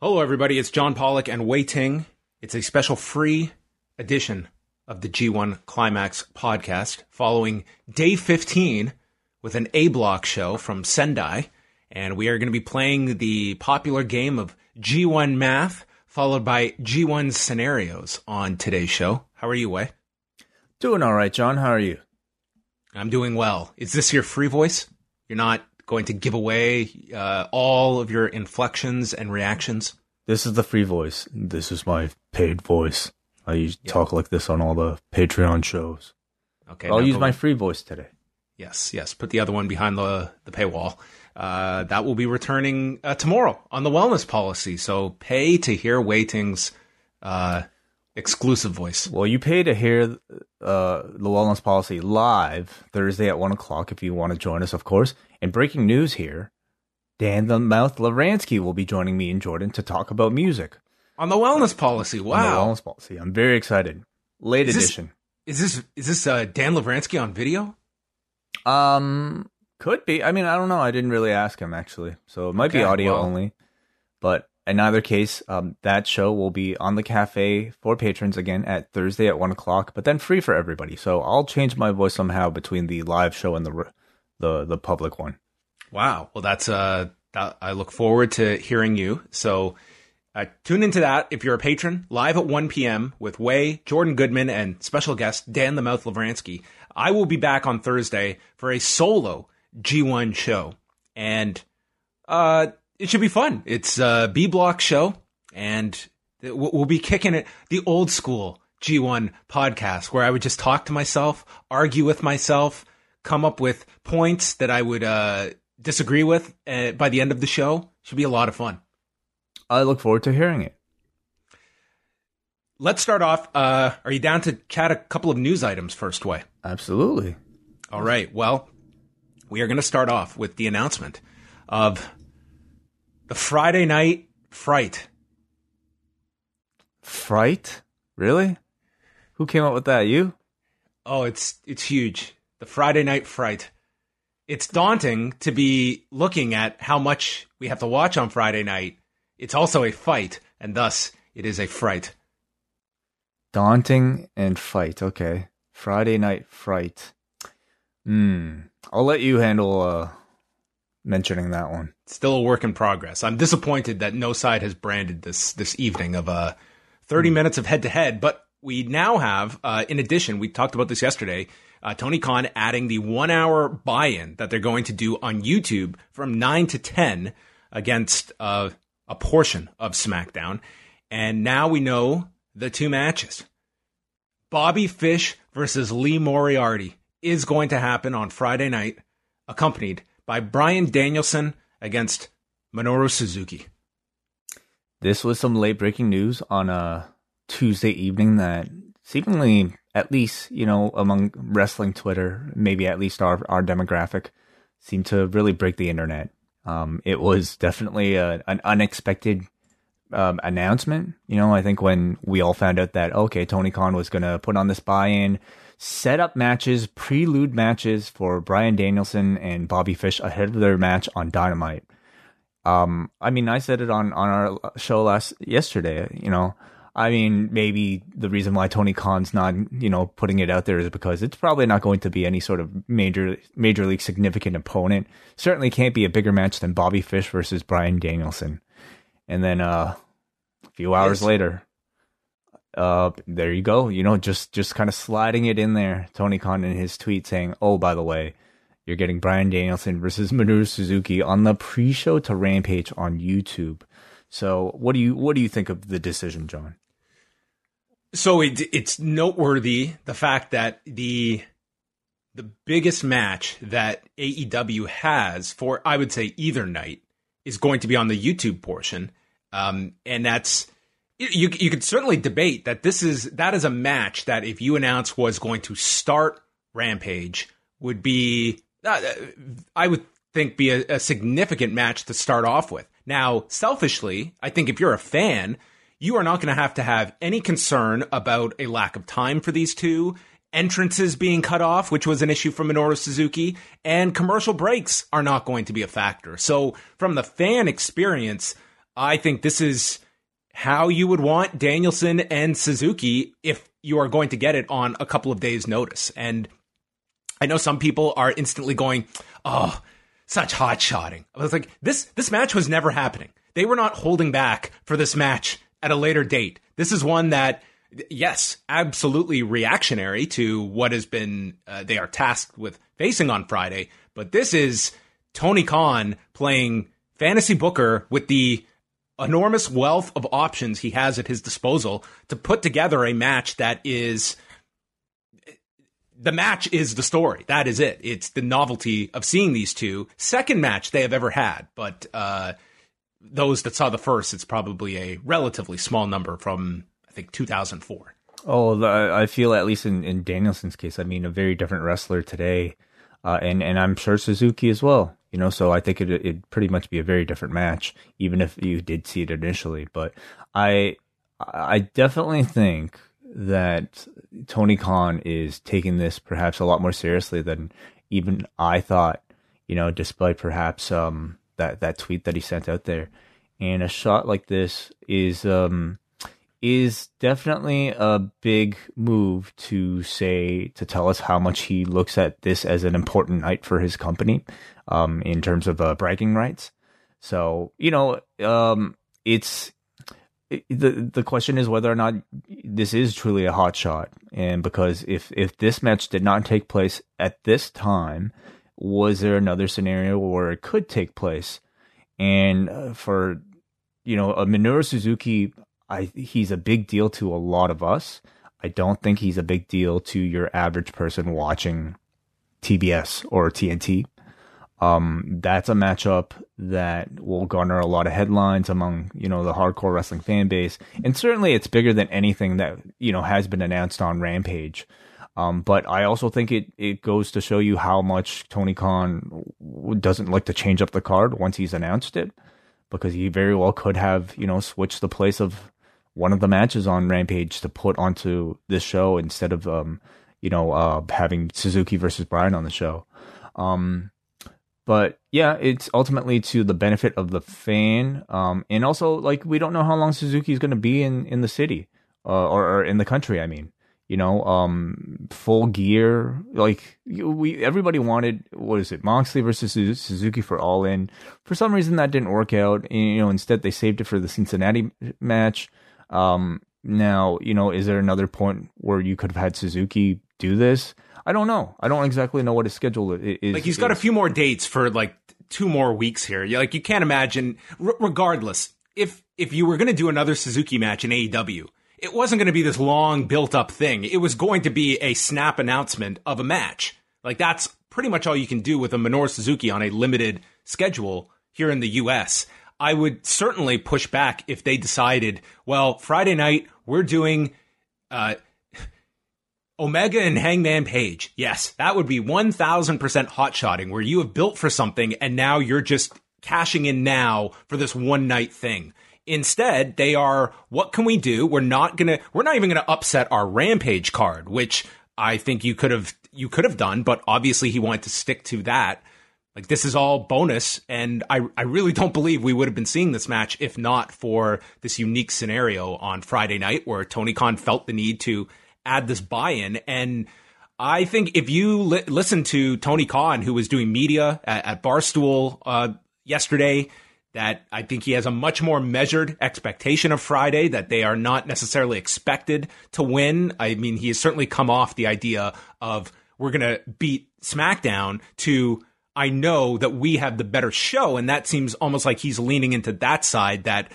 Hello, everybody. It's John Pollock and Wei Ting. It's a special free edition of the G1 Climax podcast following day 15 with an A-block show from Sendai. And we are going to be playing the popular game of G1 Math followed by G1 Scenarios on today's show. How are you, Wei? Doing all right, John. How are you? I'm doing well. Is this your free voice? You're not going to give away all of your inflections and reactions? This is the free voice. This is my paid voice. I usually talk like this on all the Patreon shows. Okay, I'll use my free voice today. Yes. Put the other one behind the paywall. That will be returning tomorrow on the wellness policy. So pay to hear Wei Ting's exclusive voice. Well, you pay to hear the wellness policy live Thursday at 1 o'clock if you want to join us, of course. And breaking news here, Dan the Mouth Levransky will be joining me and Jordan to talk about music. On the wellness policy, wow. On the wellness policy. I'm very excited. Late edition. Is this Dan Levransky on video? Could be. I mean, I don't know. I didn't really ask him, actually. So it might be audio only. But in either case, that show will be on the cafe for patrons again at Thursday at 1 o'clock, but then free for everybody. So I'll change my voice somehow between the live show and the public one. Wow. Well, that's I look forward to hearing you. So tune into that if you're a patron, live at 1 p.m. with Wei, Jordan Goodman, and special guest Dan the Mouth Levransky. I will be back on Thursday for a solo G1 show, and it should be fun. It's a B-block show, and we'll be kicking it the old school G1 podcast where I would just talk to myself, argue with myself, come up with points that I would disagree with by the end of the show. Should be a lot of fun. I look forward to hearing it. Let's start off. Are you down to chat a couple of news items first, Wei? Absolutely. All right. Well, we are going to start off with the announcement of the Friday Night Fright. Fright? Really? Who came up with that? You? Oh, it's huge. The Friday Night Fright. It's daunting to be looking at how much we have to watch on Friday night. It's also a fight, and thus it is a fright. Daunting and fight. Okay. Friday Night Fright. I'll let you handle mentioning that one. Still a work in progress. I'm disappointed that no side has branded this evening of 30 minutes of head-to-head, but we now have, in addition, we talked about this yesterday, Tony Khan adding the 1 hour buy-in that they're going to do on YouTube from 9 to 10 against a portion of SmackDown. And now we know the two matches. Bobby Fish versus Lee Moriarty is going to happen on Friday night, accompanied by Bryan Danielson against Minoru Suzuki. This was some late-breaking news on a Tuesday evening that seemingly, at least, among wrestling Twitter, maybe at least our demographic, seemed to really break the internet. It was definitely an unexpected announcement. I think when we all found out that, okay, Tony Khan was going to put on this buy-in, set up matches, prelude matches for Bryan Danielson and Bobby Fish ahead of their match on Dynamite. I said it on our show yesterday, maybe the reason why Tony Khan's not, putting it out there is because it's probably not going to be any sort of major league significant opponent. Certainly can't be a bigger match than Bobby Fish versus Bryan Danielson. And then a few hours later, there you go. Just kind of sliding it in there. Tony Khan in his tweet saying, "Oh, by the way, you're getting Bryan Danielson versus Minoru Suzuki on the pre-show to Rampage on YouTube." So, what do you think of the decision, John? So it's noteworthy, the fact that the biggest match that AEW has for, I would say, either night is going to be on the YouTube portion. And that's, you could certainly debate that that is a match that if you announce was going to start Rampage would be, I would think, be a significant match to start off with. Now, selfishly, I think if you're a fan, you are not going to have any concern about a lack of time for these two, entrances being cut off, which was an issue for Minoru Suzuki, and commercial breaks are not going to be a factor. So from the fan experience, I think this is how you would want Danielson and Suzuki if you are going to get it on a couple of days' notice. And I know some people are instantly going, oh, such hot-shotting. I was like, this match was never happening. They were not holding back for this match at a later date. This is one that, yes, absolutely reactionary to what has been they are tasked with facing on Friday. But this is Tony Khan playing fantasy booker with the enormous wealth of options he has at his disposal to put together a match that is... The match is the story. That is it. It's the novelty of seeing these two. Second match they have ever had, but those that saw the first, it's probably a relatively small number from, I think, 2004. Oh, I feel at least in Danielson's case, I mean, a very different wrestler today, and I'm sure Suzuki as well. You know, so I think it'd pretty much be a very different match, even if you did see it initially. But I definitely think that Tony Khan is taking this perhaps a lot more seriously than even I thought, you know, despite perhaps that tweet that he sent out there. And a shot like this is definitely a big move to tell us how much he looks at this as an important night for his company, in terms of bragging rights. So, you know, The question is whether or not this is truly a hot shot, and because if this match did not take place at this time, was there another scenario where it could take place? And for, you know, a Minoru Suzuki, he's a big deal to a lot of us. I don't think he's a big deal to your average person watching TBS or TNT. That's a matchup that will garner a lot of headlines among, you know, the hardcore wrestling fan base. And certainly it's bigger than anything that, you know, has been announced on Rampage. But I also think it goes to show you how much Tony Khan doesn't like to change up the card once he's announced it, because he very well could have, you know, switched the place of one of the matches on Rampage to put onto this show instead of, having Suzuki versus Bryan on the show. But yeah, it's ultimately to the benefit of the fan. And also, like, we don't know how long Suzuki is going to be in the city or in the country. I mean, you know, Full Gear. Like, everybody wanted, what is it, Moxley versus Suzuki for All In. For some reason, that didn't work out. And, you know, instead, they saved it for the Cincinnati match. Now, you know, is there another point where you could have had Suzuki do this? I don't know. I don't exactly know what his schedule is. Like, he's got a few more dates for like 2 more weeks here. Like, you can't imagine. Regardless, if you were going to do another Suzuki match in AEW, it wasn't going to be this long built up thing. It was going to be a snap announcement of a match. Like, that's pretty much all you can do with a Minoru Suzuki on a limited schedule here in the U.S. I would certainly push back if they decided, well, Friday night we're doing Omega and Hangman Page. Yes, that would be 1,000% hotshotting, where you have built for something and now you're just cashing in now for this one-night thing. Instead, they are, what can we do? We're not even going to upset our Rampage card, which I think you could have done, but obviously he wanted to stick to that. Like, this is all bonus, and I really don't believe we would have been seeing this match if not for this unique scenario on Friday night where Tony Khan felt the need to add this buy-in. And I think if you listen to Tony Khan, who was doing media at Barstool yesterday, that I think he has a much more measured expectation of Friday, that they are not necessarily expected to win. I mean, he has certainly come off the idea of, we're going to beat SmackDown, to, I know that we have the better show. And that seems almost like he's leaning into that side, that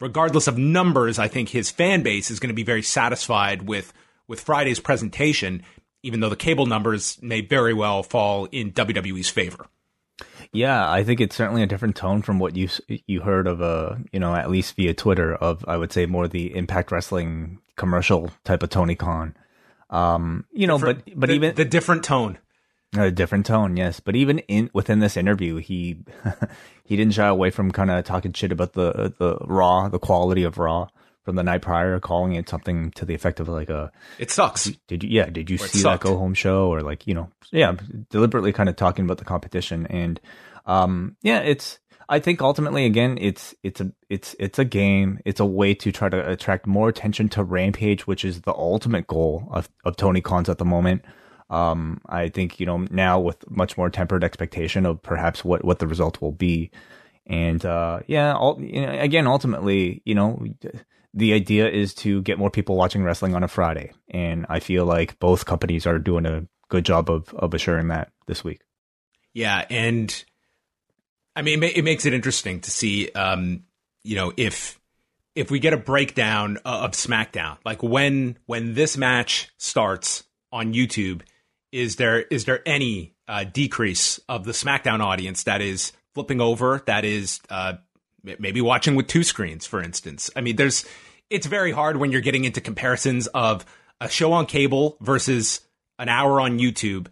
regardless of numbers, I think his fan base is going to be very satisfied with Friday's presentation, even though the cable numbers may very well fall in WWE's favor. Yeah, I think it's certainly a different tone from what you heard of, at least via Twitter, of, I would say, more the Impact Wrestling commercial type of Tony Khan. Even the different tone. A different tone, yes. But even within this interview, he didn't shy away from kind of talking shit about the Raw, the quality of Raw from the night prior, calling it something to the effect of like a, it sucks. Did you see sucked. That go home show? Or like, you know, yeah, deliberately kind of talking about the competition. And, yeah, it's, I think ultimately, again, it's a game. It's a way to try to attract more attention to Rampage, which is the ultimate goal of Tony Khan's at the moment. I think, you know, now with much more tempered expectation of perhaps what the result will be. And again, ultimately, you know, the idea is to get more people watching wrestling on a Friday. And I feel like both companies are doing a good job of assuring that this week. Yeah. And I mean, it makes it interesting to see, you know, if we get a breakdown of SmackDown, like when this match starts on YouTube, is there any decrease of the SmackDown audience that is flipping over, that is maybe watching with two screens, for instance? I mean, it's very hard when you're getting into comparisons of a show on cable versus an hour on YouTube,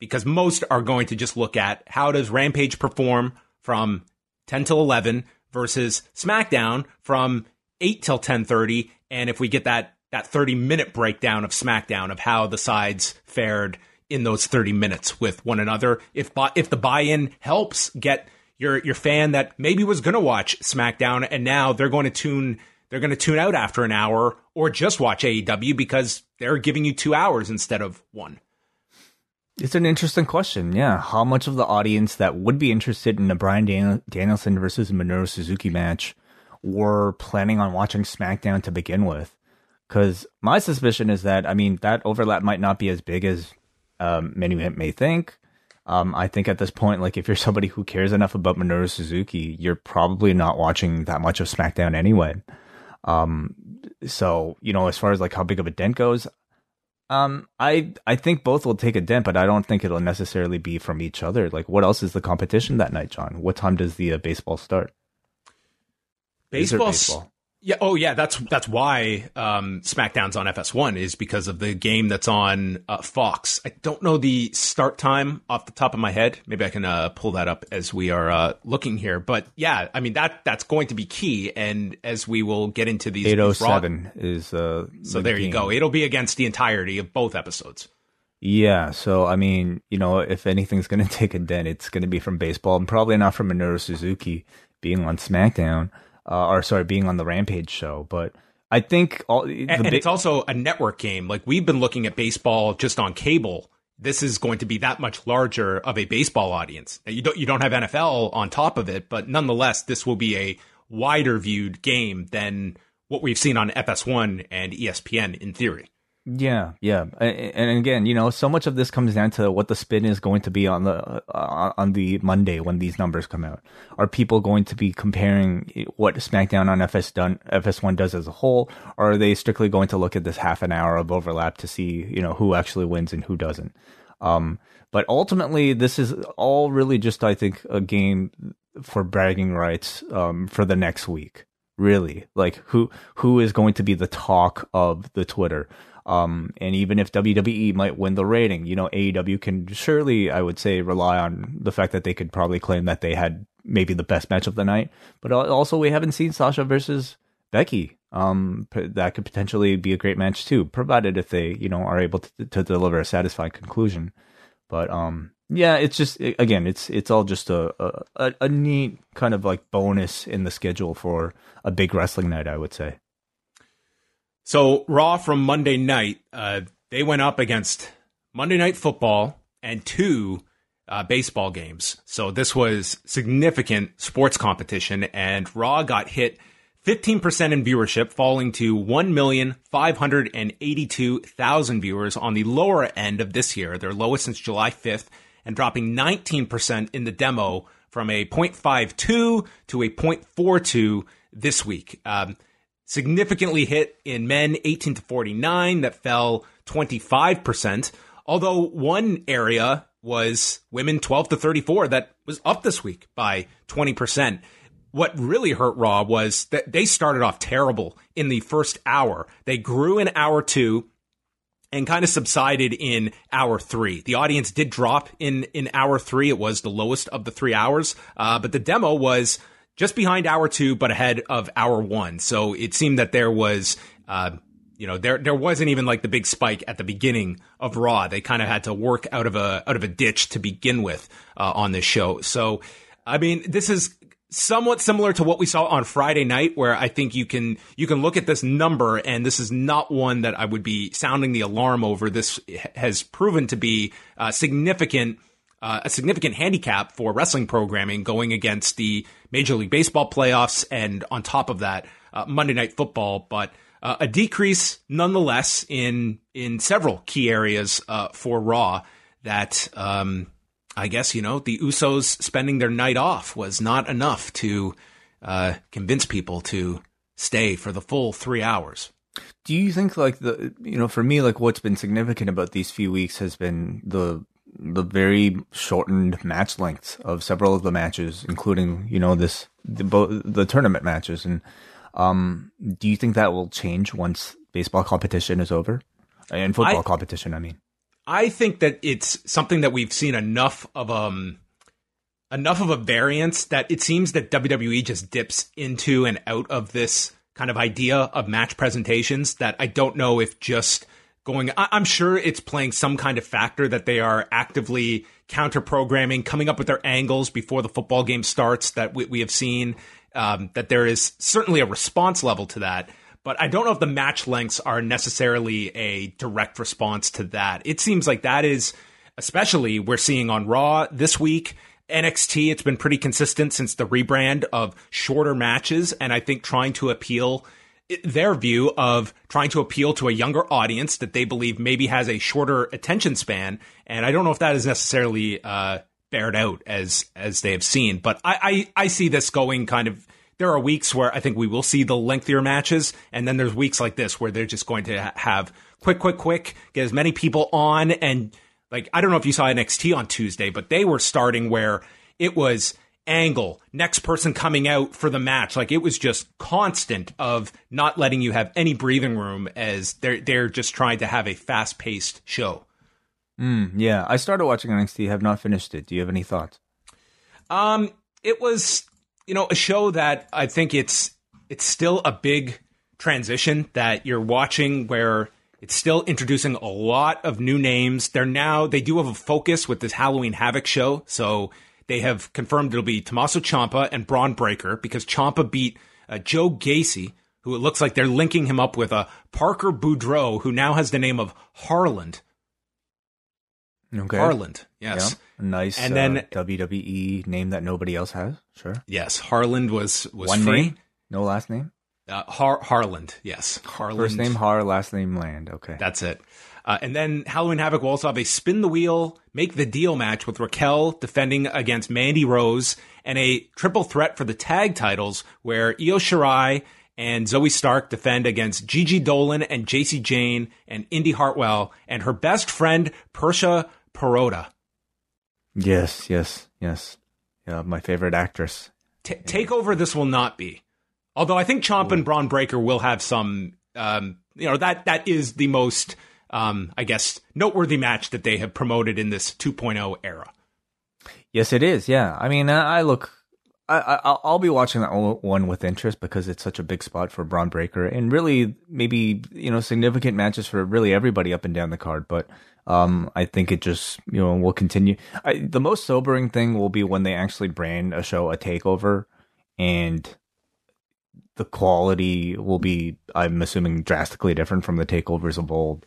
because most are going to just look at how does Rampage perform from 10 till 11 versus SmackDown from 8 till 10:30. And if we get that 30-minute breakdown of SmackDown of how the sides fared in those 30 minutes with one another, if the buy-in helps get your fan that maybe was going to watch SmackDown and now they're going to tune out after an hour or just watch AEW because they're giving you 2 hours instead of one. It's an interesting question, yeah. How much of the audience that would be interested in a Bryan Danielson versus Minoru Suzuki match were planning on watching SmackDown to begin with? Because my suspicion is that, I mean, that overlap might not be as big as many may think. I think at this point, like, if you're somebody who cares enough about Minoru Suzuki, you're probably not watching that much of SmackDown anyway. So, you know, as far as like how big of a dent goes, I think both will take a dent, but I don't think it'll necessarily be from each other. Like, what else is the competition that night, John? What time does the baseball start? Baseball? Yeah. Oh, yeah. That's why SmackDown's on FS1 is because of the game that's on Fox. I don't know the start time off the top of my head. Maybe I can pull that up as we are looking here. But yeah, I mean that's going to be key. And as we will get into these, 8:07 is so there you go. It'll be against the entirety of both episodes. Yeah. So I mean, you know, if anything's going to take a dent, it's going to be from baseball and probably not from Minoru Suzuki being on SmackDown. Being on the Rampage show. But I think... it's also a network game. Like, we've been looking at baseball just on cable. This is going to be that much larger of a baseball audience. Now, you don't have NFL on top of it, but nonetheless, this will be a wider-viewed game than what we've seen on FS1 and ESPN, in theory. Yeah. And again, you know, so much of this comes down to what the spin is going to be on the Monday when these numbers come out. Are people going to be comparing what SmackDown on FS1 does as a whole, or are they strictly going to look at this half an hour of overlap to see, you know, who actually wins and who doesn't? But ultimately, this is all really just, I think, a game for bragging rights for the next week. Really, like who is going to be the talk of the Twitter? And even if WWE might win the rating, you know, AEW can surely, I would say, rely on the fact that they could probably claim that they had maybe the best match of the night. But also, we haven't seen Sasha versus Becky. That could potentially be a great match too, provided if they, you know, are able to deliver a satisfying conclusion. But yeah, it's just, again, it's all just a neat kind of like bonus in the schedule for a big wrestling night, I would say. So Raw from Monday night, they went up against Monday Night Football and two baseball games. So this was significant sports competition, and Raw got hit 15% in viewership, falling to 1,582,000 viewers on the lower end of this year, their lowest since July 5th, and dropping 19% in the demo from a 0.52 to a 0.42 this week. Significantly hit in men 18 to 49 that fell 25%, although one area was women 12 to 34 that was up this week by 20%. What really hurt Raw was that they started off terrible in the first hour. They grew in hour two and kind of subsided in hour three. The audience did drop in hour three. It was the lowest of the 3 hours, but the demo was just behind hour two, but ahead of hour one. So it seemed that there was, you know, there wasn't even like the big spike at the beginning of Raw. They kind of had to work out of a ditch to begin with on this show. So, I mean, this is somewhat similar to what we saw on Friday night, where I think you can look at this number, and this is not one that I would be sounding the alarm over. This has proven to be a significant handicap for wrestling programming going against the Major League Baseball playoffs, and on top of that, Monday Night Football. But a decrease nonetheless in several key areas for Raw. That I guess, you know, the Usos spending their night off was not enough to convince people to stay for the full 3 hours. Do you think, like, the, you know, for me, like, what's been significant about these few weeks has been the very shortened match lengths of several of the matches, including, you know, the tournament matches. And do you think that will change once baseball competition is over, and football competition? I mean, I think that it's something that we've seen enough of a variance that it seems that WWE just dips into and out of this kind of idea of match presentations. That I don't know if just going, I'm sure it's playing some kind of factor that they are actively counter-programming, coming up with their angles before the football game starts that we have seen, that there is certainly a response level to that. But I don't know if the match lengths are necessarily a direct response to that. It seems like that is, especially we're seeing on Raw this week, NXT, it's been pretty consistent since the rebrand of shorter matches. And I think trying to appeal their view of trying to appeal to a younger audience that they believe maybe has a shorter attention span. And I don't know if that is necessarily bared out as they have seen. But I see this going kind of, there are weeks where I think we will see the lengthier matches. And then there's weeks like this where they're just going to have quick, get as many people on. And, like, I don't know if you saw NXT on Tuesday, but they were starting where it was angle, next person coming out for the match. Like, it was just constant of not letting you have any breathing room as they're just trying to have a fast-paced show. Yeah, I started watching NXT, have not finished it. Do you have any thoughts? It was, you know, a show that I think it's still a big transition that you're watching where it's still introducing a lot of new names. They do have a focus with this Halloween Havoc show, so they have confirmed it'll be Tommaso Ciampa and Braun Breaker, because Ciampa beat Joe Gacy, who it looks like they're linking him up with Parker Boudreaux, who now has the name of Harland. Okay. Harland, yes. Yeah. Nice, and then, WWE name that nobody else has, sure. Yes, Harland was one free. Name? No last name? Harland, yes. Harland. First name Har, last name Land, okay. That's it. And then Halloween Havoc will also have a spin the wheel, make the deal match with Raquel defending against Mandy Rose, and a triple threat for the tag titles where Io Shirai and Zoe Stark defend against Gigi Dolan and JC Jane and Indy Hartwell and her best friend, Persha Parota. Yes. Yeah, my favorite actress. Takeover this will not be. Although I think Ciampa and Braun Breaker will have some, you know, that is the most... I guess, noteworthy match that they have promoted in this 2.0 era. Yes, it is. Yeah. I mean, I'll be watching that one with interest because it's such a big spot for Braun Breaker and really maybe, you know, significant matches for really everybody up and down the card. But I think it just, you know, will continue. The most sobering thing will be when they actually brand a show a takeover, and the quality will be, I'm assuming, drastically different from the takeovers of old.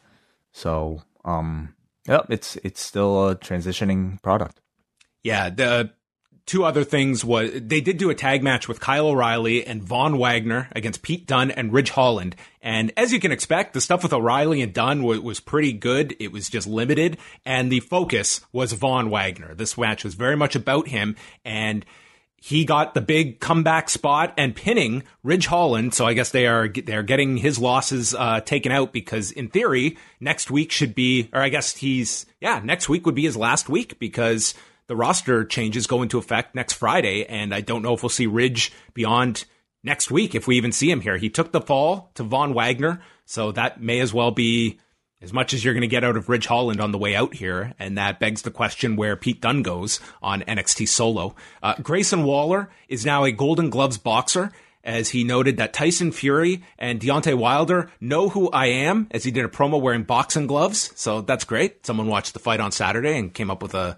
So, it's still a transitioning product. Yeah, the two other things was they did do a tag match with Kyle O'Reilly and Von Wagner against Pete Dunne and Ridge Holland. And as you can expect, the stuff with O'Reilly and Dunne was pretty good. It was just limited. And the focus was Von Wagner. This match was very much about him. And he got the big comeback spot and pinning Ridge Holland. So I guess they're getting his losses taken out, because in theory next week should be, or I guess next week would be his last week, because the roster changes go into effect next Friday. And I don't know if we'll see Ridge beyond next week, if we even see him here. He took the fall to Von Wagner, so that may as well be as much as you're going to get out of Ridge Holland on the way out here. And that begs the question where Pete Dunne goes on NXT solo. Grayson Waller is now a Golden Gloves boxer, as he noted that Tyson Fury and Deontay Wilder know who I am, as he did a promo wearing boxing gloves. So that's great. Someone watched the fight on Saturday and came up with an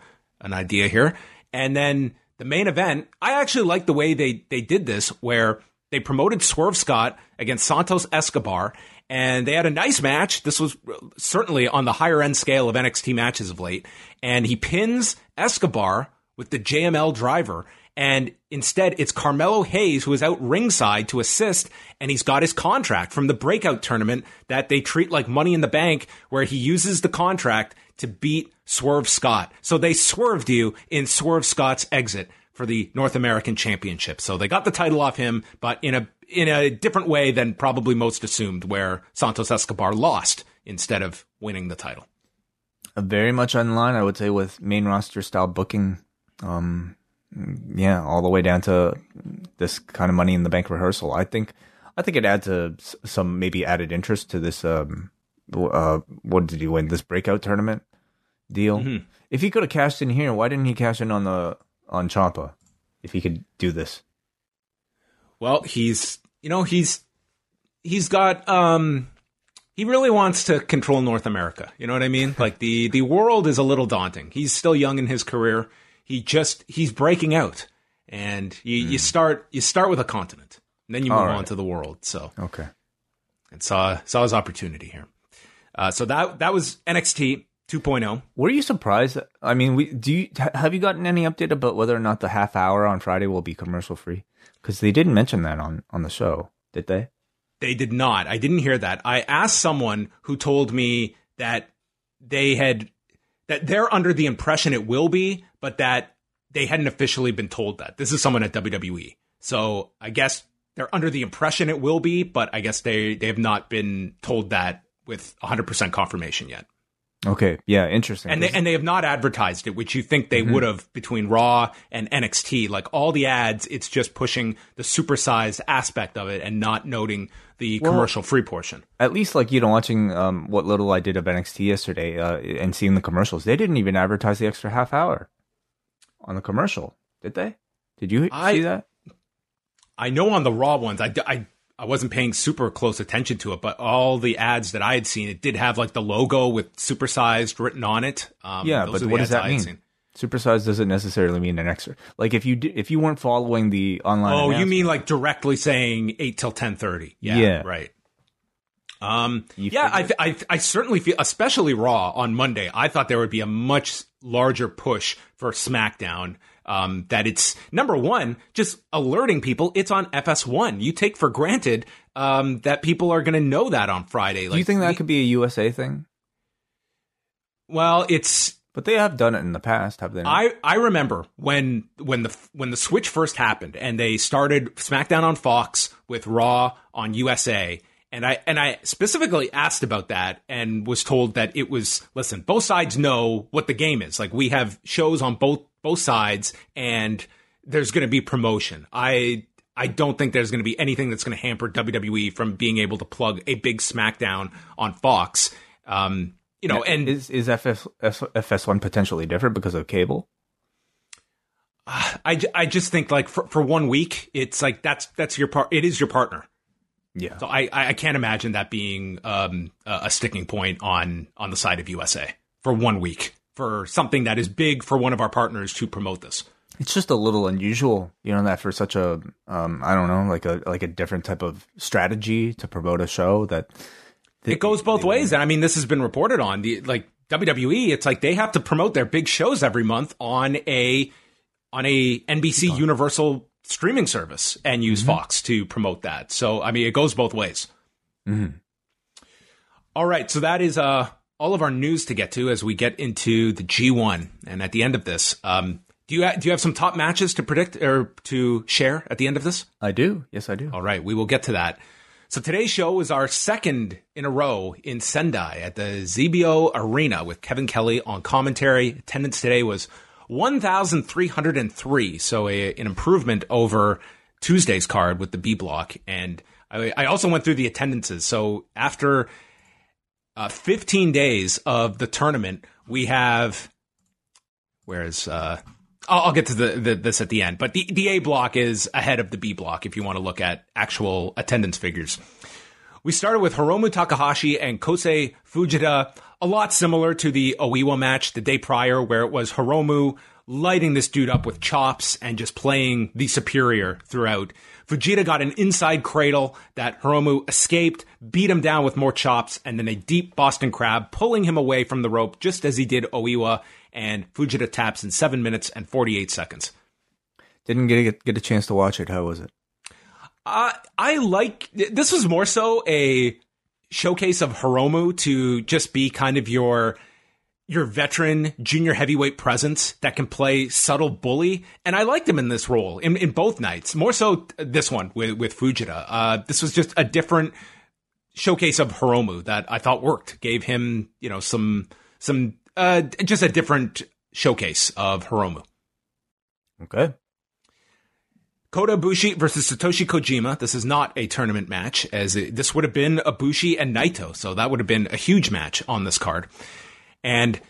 idea here. And then the main event, I actually like the way they did this, where they promoted Swerve Scott against Santos Escobar, and they had a nice match. This was certainly on the higher end scale of NXT matches of late. And he pins Escobar with the JML driver. And instead, it's Carmelo Hayes who is out ringside to assist, and he's got his contract from the breakout tournament that they treat like Money in the Bank, where he uses the contract to beat Swerve Scott. So they swerved you in Swerve Scott's exit for the North American Championship. So they got the title off him, but in a different way than probably most assumed, where Santos Escobar lost instead of winning the title. Very much on line, I would say, with main roster style booking. Yeah, all the way down to this kind of Money in the Bank rehearsal. I think it adds some maybe added interest to this. What did he win? This breakout tournament deal. Mm-hmm. If he could have cashed in here, why didn't he cash in on Ciampa? If he could do this, well, he's got he really wants to control North America. You know what I mean? Like the world is a little daunting. He's still young in his career. He's breaking out, and you start with a continent, and then you move on to the world. So okay, and saw his opportunity here. So that was NXT 2.0. Were you surprised? I mean, have you gotten any update about whether or not the half hour on Friday will be commercial free? Because they didn't mention that on the show, did they? They did not. I didn't hear that. I asked someone who told me that they're under the impression it will be, but that they hadn't officially been told that. This is someone at WWE. So I guess they're under the impression it will be, but I guess they have not been told that with 100% confirmation yet. Okay, yeah, interesting. And they have not advertised it, which you think they would have between Raw and NXT. Like all the ads, it's just pushing the supersized aspect of it and not noting the commercial-free portion. At least, like, you know, watching what little I did of NXT yesterday and seeing the commercials, they didn't even advertise the extra half hour on the commercial, did they? Did you see that? I know on the Raw ones, I wasn't paying super close attention to it, but all the ads that I had seen, it did have like the logo with supersized written on it. Yeah, but what does that mean? Supersized doesn't necessarily mean an extra. Like if you weren't following the online. Oh, you mean like directly saying 8 till 10:30? Yeah, right. I certainly feel, especially Raw on Monday, I thought there would be a much larger push for SmackDown. That it's, number one, just alerting people it's on FS1. You take for granted that people are going to know that on Friday. Like, do you think that could be a USA thing? Well, it's... But they have done it in the past, have they? I remember when the switch first happened and they started SmackDown on Fox with Raw on USA. And I specifically asked about that and was told that it was, listen, both sides know what the game is. Like, we have shows on both sides, and there's going to be promotion. I don't think there's going to be anything that's going to hamper WWE from being able to plug a big SmackDown on Fox. You know, and is FS1 potentially different because of cable? I just think, like, for 1 week, it's like that's your part. It is your partner. Yeah. So I can't imagine that being a sticking point on the side of USA for 1 week for something that is big for one of our partners to promote this. It's just a little unusual, you know, that for such a I don't know, like a different type of strategy to promote a show that it goes both ways. And I mean, this has been reported on the, like, WWE. It's like they have to promote their big shows every month on a NBC Universal streaming service and use Fox to promote that. So, I mean, it goes both ways. Mm-hmm. All right. So that is all of our news to get to as we get into the G1. And at the end of this, do you have some top matches to predict or to share at the end of this? I do. Yes, I do. All right. We will get to that. So today's show is our second in a row in Sendai at the ZBO Arena with Kevin Kelly on commentary. Attendance today was 1,303, so an improvement over Tuesday's card with the B block. And I also went through the attendances. So after 15 days of the tournament, we have... Whereas I'll get to this at the end, but the A block is ahead of the B block if you want to look at actual attendance figures. We started with Hiromu Takahashi and Kosei Fujita. A lot similar to the Oiwa match the day prior, where it was Hiromu lighting this dude up with chops and just playing the superior throughout. Fujita got an inside cradle that Hiromu escaped, beat him down with more chops, and then a deep Boston Crab, pulling him away from the rope just as he did Oiwa, and Fujita taps in 7 minutes and 48 seconds. Didn't get a chance to watch it. How was it? This was more so a showcase of Hiromu to just be kind of your veteran junior heavyweight presence that can play subtle bully. And I liked him in this role in both nights, more so this one with Fujita. This was just a different showcase of Hiromu that I thought worked, gave him, you know, some just a different showcase of Hiromu. Okay. Kota Ibushi versus Satoshi Kojima. This is not a tournament match, as this would have been Ibushi and Naito. So that would have been a huge match on this card. And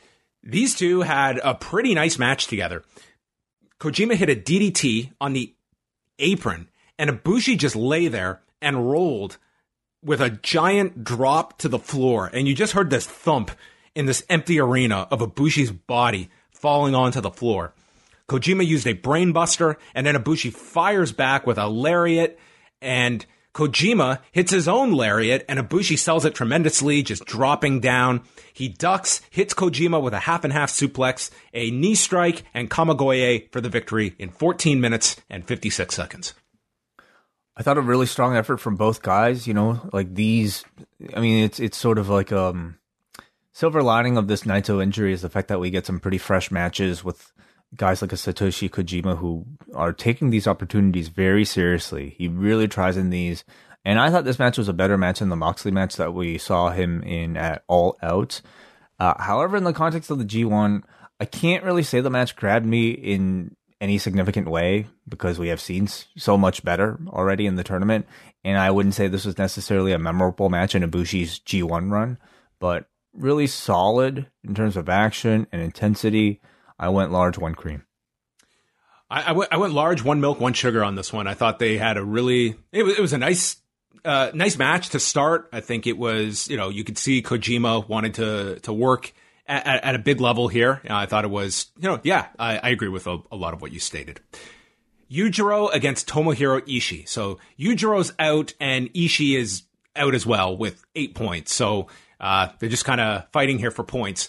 these two had a pretty nice match together. Kojima hit a DDT on the apron, and Ibushi just lay there and rolled with a giant drop to the floor. And you just heard this thump in this empty arena of Ibushi's body falling onto the floor. Kojima used a brain buster, and then Ibushi fires back with a lariat, and Kojima hits his own lariat, and Ibushi sells it tremendously, just dropping down. He ducks, hits Kojima with a half-and-half suplex, a knee strike, and Kamigoye for the victory in 14 minutes and 56 seconds. I thought a really strong effort from both guys, you know, like these. I mean, it's sort of like silver lining of this Naito injury is the fact that we get some pretty fresh matches with guys like a Satoshi Kojima who are taking these opportunities very seriously. He really tries in these. And I thought this match was a better match than the Moxley match that we saw him in at All Out. However, in the context of the G1, I can't really say the match grabbed me in any significant way because we have seen so much better already in the tournament. And I wouldn't say this was necessarily a memorable match in Ibushi's G1 run, but really solid in terms of action and intensity. I went large, one cream. I went large, one milk, one sugar on this one. I thought they had a really it was a nice match to start. I think it was, you know, you could see Kojima wanted to work at a big level here. I thought it was, you know, yeah, I agree with a lot of what you stated. Yujiro against Tomohiro Ishii. So Yujiro's out and Ishii is out as well with 8 points. So they're just kind of fighting here for points.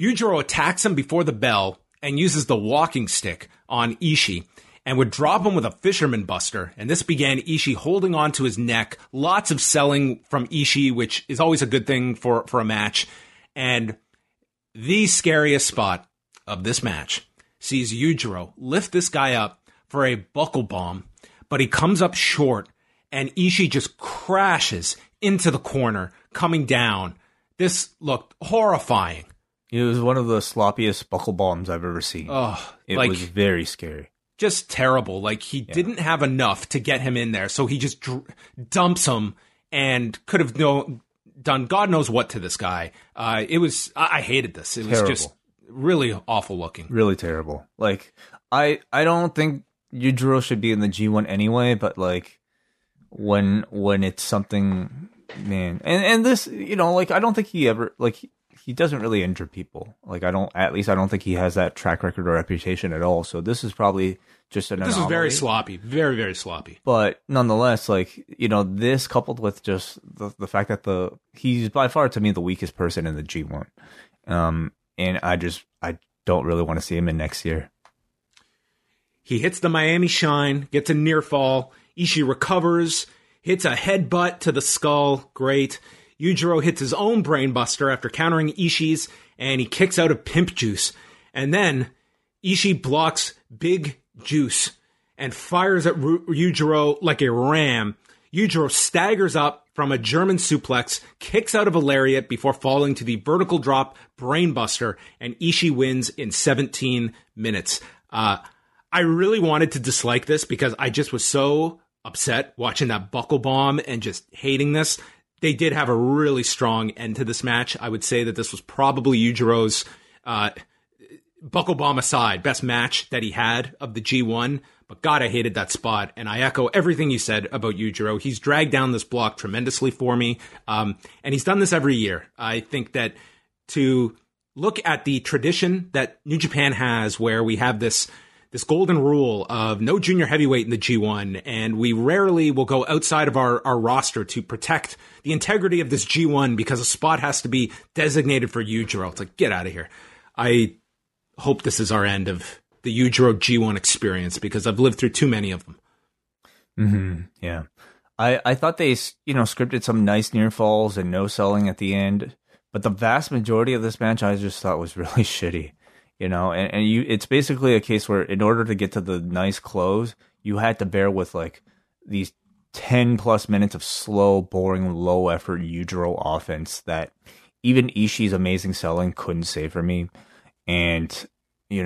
Yujiro attacks him before the bell and uses the walking stick on Ishii and would drop him with a fisherman buster. And this began Ishii holding on to his neck. Lots of selling from Ishii, which is always a good thing for a match. And the scariest spot of this match sees Yujiro lift this guy up for a buckle bomb, but he comes up short and Ishii just crashes into the corner, coming down. This looked horrifying. It was one of the sloppiest buckle bombs I've ever seen. Oh, it was very scary. Just terrible. Like, he didn't have enough to get him in there, so he just dumps him and could have done God knows what to this guy. I hated this. It terrible. Was just really awful looking. Really terrible. Like, I don't think Yujiro should be in the G1 anyway, but, like, when it's something, man. And this, you know, like, I don't think he ever, like... He doesn't really injure people. Like, I don't think he has that track record or reputation at all. So this is probably just an anomaly. This is very sloppy. Very, very sloppy. But nonetheless, like, you know, this coupled with just the fact that he's by far, to me, the weakest person in the G1. And I don't really want to see him in next year. He hits the Miami Shine, gets a near fall. Ishii recovers, hits a headbutt to the skull. Great. Yujiro hits his own brainbuster after countering Ishii's, and he kicks out of Pimp Juice. And then Ishii blocks Big Juice and fires at Yujiro like a ram. Yujiro staggers up from a German suplex, kicks out of a lariat before falling to the vertical drop brainbuster, and Ishii wins in 17 minutes. I really wanted to dislike this because I just was so upset watching that buckle bomb and just hating this. They did have a really strong end to this match. I would say that this was probably Yujiro's, buckle bomb aside, best match that he had of the G1. But God, I hated that spot. And I echo everything you said about Yujiro. He's dragged down this block tremendously for me. And he's done this every year. I think that to look at the tradition that New Japan has where we have this golden rule of no junior heavyweight in the G1, and we rarely will go outside of our roster to protect the integrity of this G1 because a spot has to be designated for Yujiro. It's like, get out of here. I hope this is our end of the Yujiro G1 experience because I've lived through too many of them. Mm-hmm. Yeah. I thought they, scripted some nice near falls and no selling at the end, but the vast majority of this match I just thought was really shitty. It's basically a case where in order to get to the nice close, you had to bear with like these 10 plus minutes of slow, boring, low effort Yujiro offense that even Ishii's amazing selling couldn't save for me. And, I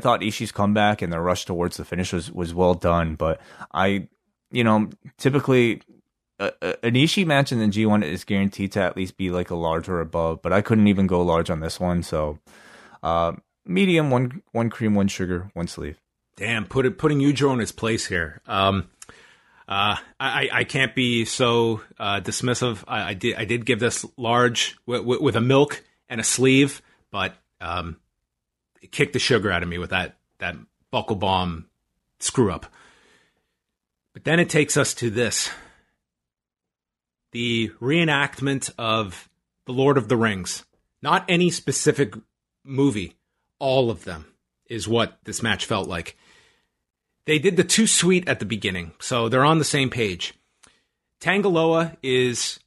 thought Ishii's comeback and the rush towards the finish was well done. But typically an Ishii match in the G1 is guaranteed to at least be like a large or above, but I couldn't even go large on this one. So, medium, one cream, one sugar, one sleeve. Damn, putting Yujiro in his place here. I can't be so dismissive. I did give this large with a milk and a sleeve, but it kicked the sugar out of me with that buckle bomb screw up. But then it takes us to this, the reenactment of The Lord of the Rings. Not any specific movie, all of them is what this match felt like. They did the too sweet at the beginning, so they're on the same page. Tanga Loa he's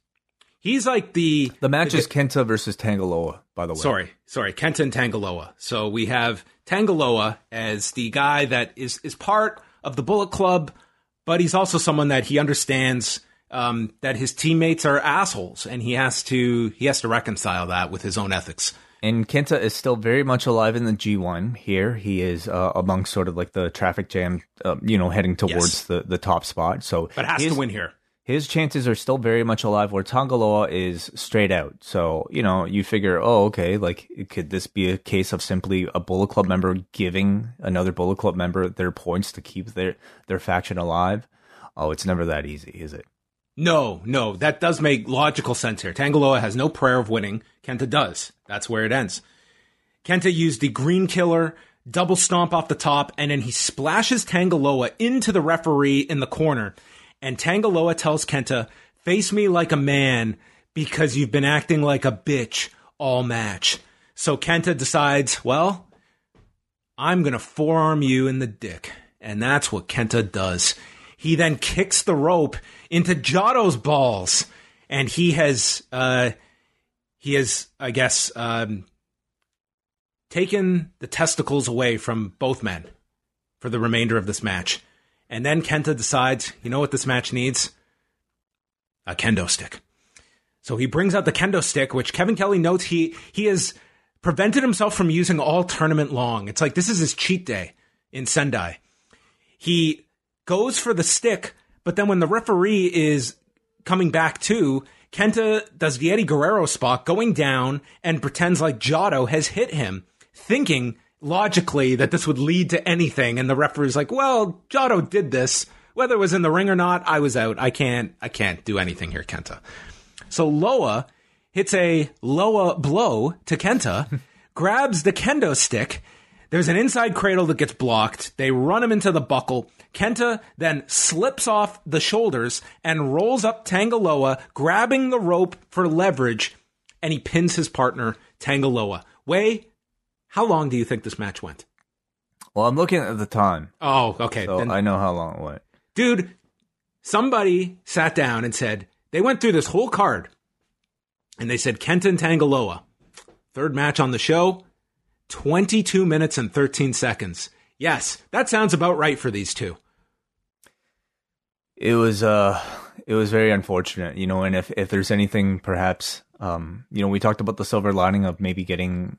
like the... The match is Kenta versus Tanga Loa, by the way. Sorry, Kenta and Tanga Loa. So we have Tanga Loa as the guy that is part of the Bullet Club, but he's also someone that he understands that his teammates are assholes, and he has to reconcile that with his own ethics. And Kenta is still very much alive in the G1 here. He is among sort of like the traffic jam, heading towards the top spot. So, but has to win here. His chances are still very much alive, where Tanga Loa is straight out. So, you figure, oh, okay, like, could this be a case of simply a Bullet Club member giving another Bullet Club member their points to keep their faction alive? Oh, it's never that easy, is it? No, that does make logical sense here. Tanga Loa has no prayer of winning. Kenta does. That's where it ends. Kenta used the Green Killer, double stomp off the top, and then he splashes Tanga Loa into the referee in the corner. And Tanga Loa tells Kenta, "Face me like a man because you've been acting like a bitch all match." So Kenta decides, well, I'm going to forearm you in the dick. And that's what Kenta does. He then kicks the rope into Jotto's balls, and he has taken the testicles away from both men for the remainder of this match. And then Kenta decides, you know what this match needs? A kendo stick. So he brings out the kendo stick, which Kevin Kelly notes he has prevented himself from using all tournament long. It's like this is his cheat day in Sendai. He goes for the stick, but then when the referee is coming back to, Kenta does the Eddie Guerrero spot, going down and pretends like Giotto has hit him, thinking logically that this would lead to anything. And the referee's like, well, Giotto did this. Whether it was in the ring or not, I was out. I can't do anything here, Kenta. So Loa hits a Loa blow to Kenta, grabs the kendo stick. There's an inside cradle that gets blocked. They run him into the buckle. Kenta then slips off the shoulders and rolls up Tanga Loa, grabbing the rope for leverage, and he pins his partner, Tanga Loa. Wei, how long do you think this match went? Well, I'm looking at the time. Oh, okay. So then, I know how long it went. Dude, somebody sat down and said, they went through this whole card, and they said, Kenta and Tanga Loa, third match on the show, 22 minutes and 13 seconds. Yes, that sounds about right for these two. It was very unfortunate, and if there's anything, perhaps, we talked about the silver lining of maybe getting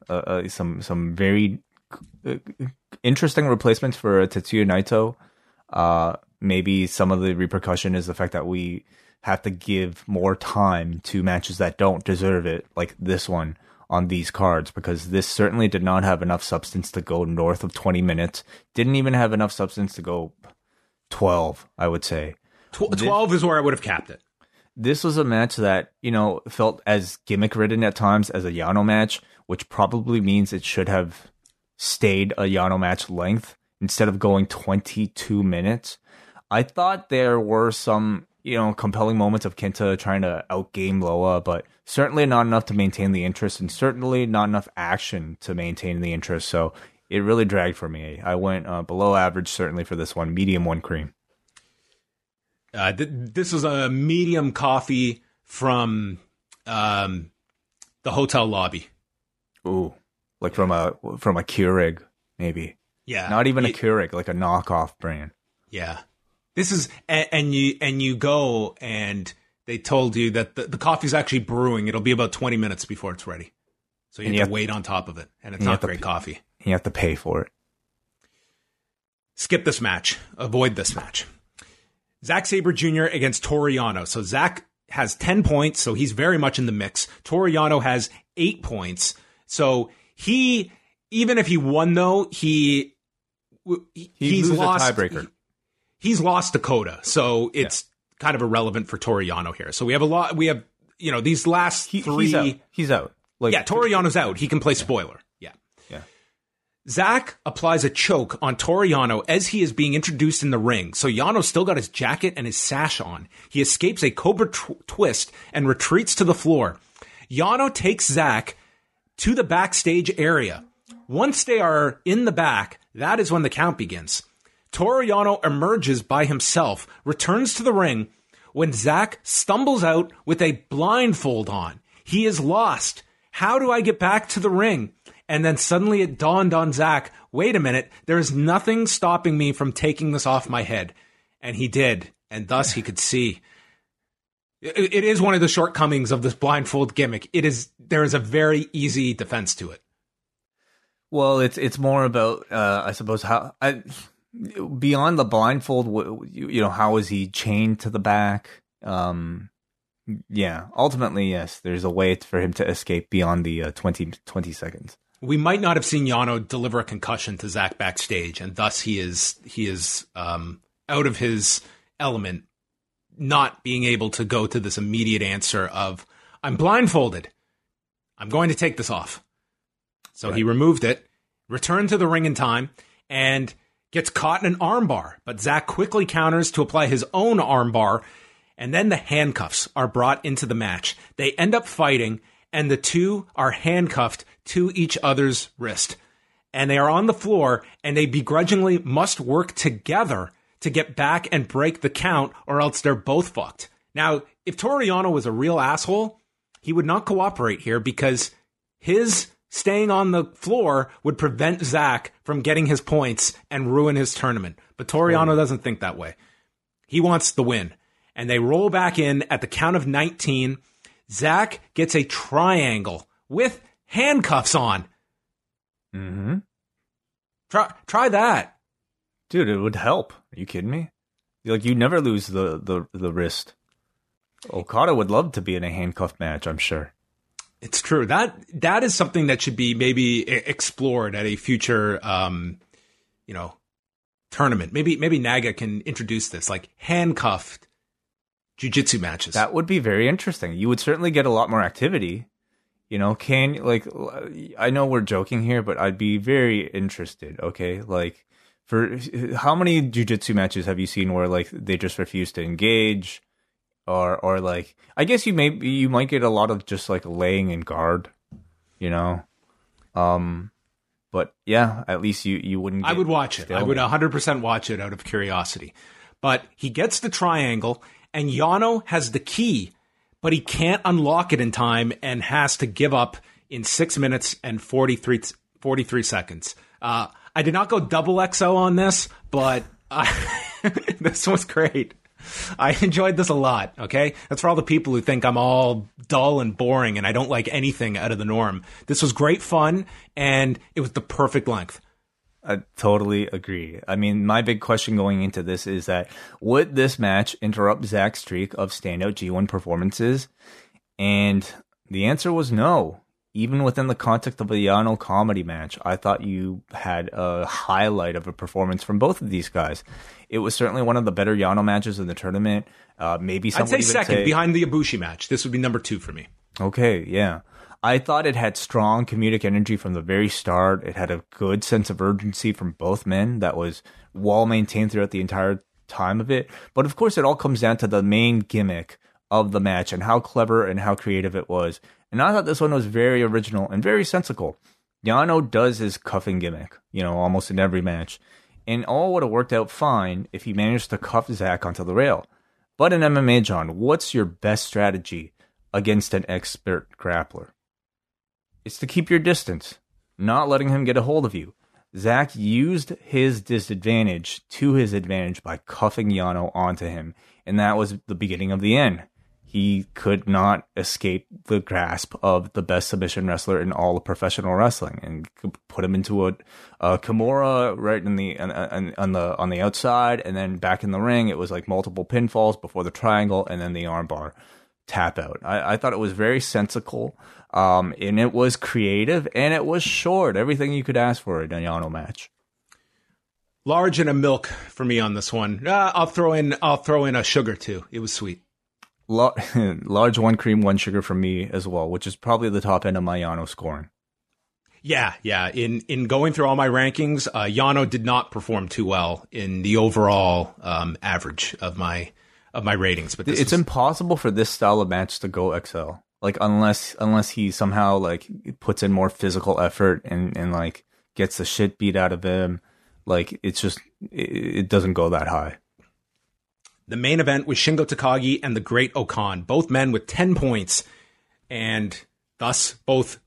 some very interesting replacements for Tetsuya Naito. Maybe some of the repercussion is the fact that we have to give more time to matches that don't deserve it, like this one, on these cards, because this certainly did not have enough substance to go north of 20 minutes. Didn't even have enough substance to go 12, I would say. 12 is where I would have capped it. this was a match that, you know, felt as gimmick-ridden at times as a Yano match, which probably means it should have stayed a Yano match length instead of going 22 minutes. I thought there were some, you know, compelling moments of Kenta trying to outgame Loa, but certainly not enough to maintain the interest, and certainly not enough action to maintain the interest. So it really dragged for me. I went below average, certainly for this one. Medium one cream. This was a medium coffee from the hotel lobby. Ooh, like from a Keurig, maybe. Yeah, not even a Keurig, like a knockoff brand. Yeah, this is and you go and they told you that the coffee's actually brewing. It'll be about 20 minutes before it's ready, so you have to wait on top of it, and it's not great coffee. You have to pay for it. Skip this match. Avoid this match. Zach Sabre Jr. against Toru Yano. So Zach has 10 points, so he's very much in the mix. Toru Yano has 8 points. So he, even if he won, though, he's lost a tiebreaker. He's lost to Kota. So it's kind of irrelevant for Toru Yano here. So we have a lot. We have, you know, these last three. He's out. Like, yeah, Toru Yano's out. He can play spoiler. Zach applies a choke on Toru Yano as he is being introduced in the ring, so Yano's still got his jacket and his sash on. He escapes a cobra twist and retreats to the floor. Yano takes Zach to the backstage area. Once they are in the back, that is when the count begins. Toru Yano emerges by himself, returns to the ring, when Zach stumbles out with a blindfold on. He is lost. How do I get back to the ring? And then suddenly it dawned on Zach, wait a minute, there is nothing stopping me from taking this off my head. And he did. And thus he could see. It is one of the shortcomings of this blindfold gimmick. There is a very easy defense to it. Well, it's more about, I suppose, beyond the blindfold, you know, how is he chained to the back? Yeah, ultimately, yes, there's a way for him to escape beyond the 20 seconds. We might not have seen Yano deliver a concussion to Zach backstage, and thus he is out of his element, not being able to go to this immediate answer of, I'm blindfolded. I'm going to take this off. So He removed it, returned to the ring in time, and gets caught in an armbar. But Zach quickly counters to apply his own armbar, and then the handcuffs are brought into the match. They end up fighting, and the two are handcuffed to each other's wrist. And they are on the floor, and they begrudgingly must work together to get back and break the count, or else they're both fucked. Now, if Toru Yano was a real asshole, he would not cooperate here, because his staying on the floor would prevent Zach from getting his points and ruin his tournament. But Toru Yano doesn't think that way. He wants the win. And they roll back in at the count of 19. Zach gets a triangle with handcuffs on. Mm-hmm. Try that. Dude, it would help. Are you kidding me? Like, you never lose the wrist. Okada would love to be in a handcuff match, I'm sure. It's true. That is something that should be maybe explored at a future, you know, tournament. Maybe Naga can introduce this, like handcuffed jiu-jitsu matches. That would be very interesting. You would certainly get a lot more activity. You know, I know we're joking here, but I'd be very interested, okay? Like, for how many jiu-jitsu matches have you seen where, like, they just refuse to engage? Or like, I guess you might get a lot of just, like, laying in guard, you know? But, yeah, at least you wouldn't get... I would watch it. I would 100% watch it out of curiosity. But he gets the triangle... And Yano has the key, but he can't unlock it in time and has to give up in 6 minutes and 43 seconds. I did not go double XO on this, but this was great. I enjoyed this a lot, okay? That's for all the people who think I'm all dull and boring and I don't like anything out of the norm. This was great fun, and it was the perfect length. I totally agree. I mean, my big question going into this is that would this match interrupt Zach's streak of standout G1 performances? And the answer was no. even within the context of a Yano comedy match, I thought you had a highlight of a performance from both of these guys. It was certainly one of the better Yano matches in the tournament. Maybe I'd say second, behind the Ibushi match. This would be number two for me. Okay, yeah. I thought it had strong comedic energy from the very start. It had a good sense of urgency from both men that was well-maintained throughout the entire time of it. But of course, it all comes down to the main gimmick of the match and how clever and how creative it was. And I thought this one was very original and very sensical. Yano does his cuffing gimmick, you know, almost in every match. And all would have worked out fine if he managed to cuff Zach onto the rail. But in MMA, John, what's your best strategy against an expert grappler? It's to keep your distance, not letting him get a hold of you. Zach used his disadvantage to his advantage by cuffing Yano onto him, and that was the beginning of the end. He could not escape the grasp of the best submission wrestler in all of professional wrestling, and put him into a Kimura right in the on the outside, and then back in the ring. It was like multiple pinfalls before the triangle, and then the armbar tap out. I thought it was very sensical. And it was creative, and it was short. Everything you could ask for in a Yano match. Large and a milk for me on this one. I'll throw in a sugar too. It was sweet. Large, one cream, one sugar for me as well, which is probably the top end of my Yano scoring. Yeah. In going through all my rankings, Yano did not perform too well in the overall average of my ratings. But it's impossible for this style of match to go XL. Like, unless he somehow, like, puts in more physical effort and like, gets the shit beat out of him. Like, it's just, it doesn't go that high. The main event was Shingo Takagi and the Great Okan, both men with 10 points, and thus both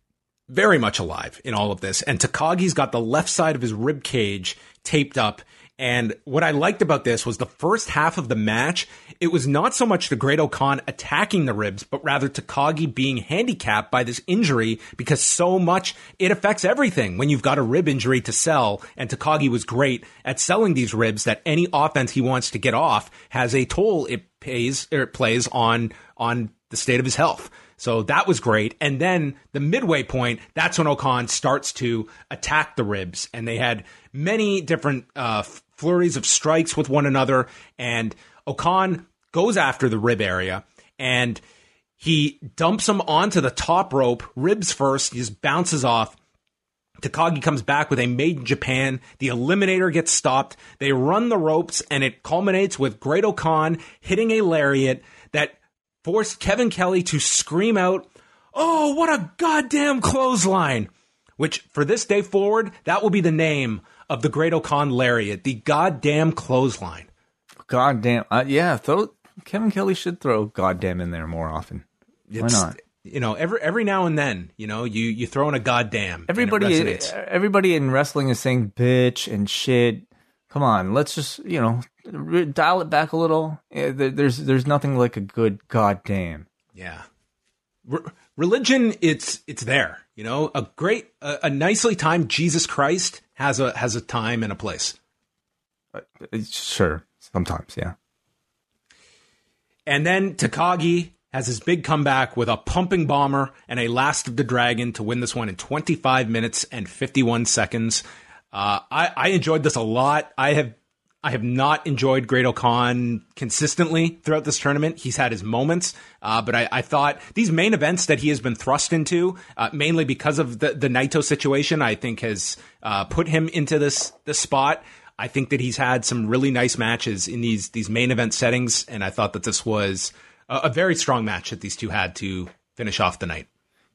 very much alive in all of this. And Takagi's got the left side of his rib cage taped up. And what I liked about this was the first half of the match, it was not so much the Great Okan attacking the ribs, but rather Takagi being handicapped by this injury, because so much, it affects everything when you've got a rib injury to sell. And Takagi was great at selling these ribs, that any offense he wants to get off has a toll it plays on the state of his health. So that was great. And then the midway point, that's when Okan starts to attack the ribs. And they had many different flurries of strikes with one another. And Okan goes after the rib area, and he dumps him onto the top rope, ribs first. He just bounces off. Takagi comes back with a Made in Japan. The Eliminator gets stopped. They run the ropes, and it culminates with Great Okan hitting a lariat that forced Kevin Kelly to scream out, "Oh, what a goddamn clothesline!" Which, for this day forward, that will be the name of the Great Okan lariat, the goddamn clothesline. Goddamn, yeah. Kevin Kelly should throw "goddamn" in there more often. Why not? You know, every now and then, you know, you throw in a goddamn. Everybody in wrestling is saying "bitch" and "shit." Come on, let's just, you know, dial it back a little. There's nothing like a good goddamn. Yeah. Religion, it's there, you know. A nicely timed Jesus Christ has a time and a place. Sure, sometimes, yeah. And then Takagi has his big comeback with a pumping bomber and a Last of the Dragon to win this one in 25 minutes and 51 seconds. I enjoyed this a lot. I have not enjoyed Great Okan consistently throughout this tournament. He's had his moments, but I thought these main events that he has been thrust into, mainly because of the Naito situation, I think has put him into this spot. I think that he's had some really nice matches in these main event settings, and I thought that this was a very strong match that these two had to finish off the night.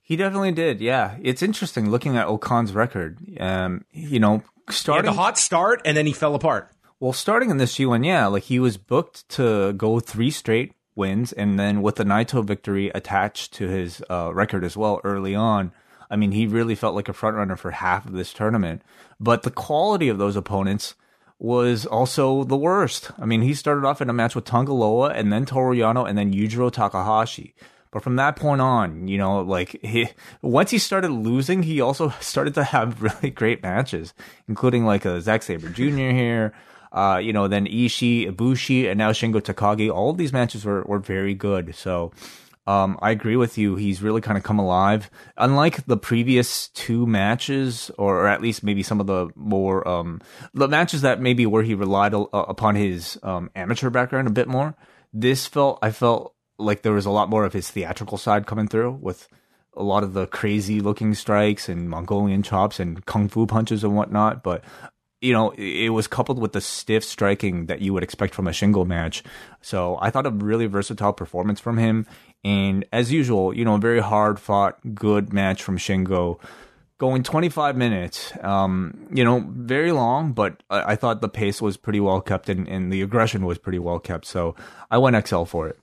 He definitely did, yeah. It's interesting looking at Okan's record. You know, starting... He had a hot start, and then he fell apart. Well, starting in this G1, yeah, like he was booked to go 3 straight wins, and then with the Naito victory attached to his record as well early on, I mean, he really felt like a frontrunner for half of this tournament. But the quality of those opponents was also the worst. I mean, he started off in a match with Tanga Loa, and then Toru Yano, and then Yujiro Takahashi. But from that point on, you know, like once he started losing, he also started to have really great matches, including like a Zach Sabre Jr. here. You know, then Ishii, Ibushi, and now Shingo Takagi. All of these matches were very good. So I agree with you. He's really kind of come alive. Unlike the previous two matches, or at least maybe some of the more the matches that maybe where he relied upon his amateur background a bit more. This I felt like there was a lot more of his theatrical side coming through with a lot of the crazy looking strikes and Mongolian chops and kung fu punches and whatnot. But you know, it was coupled with the stiff striking that you would expect from a shingle match. So I thought a really versatile performance from him. And as usual, you know, very hard fought, good match from Shingo. Going 25 minutes, you know, very long, but I thought the pace was pretty well kept and the aggression was pretty well kept. So I went XL for it.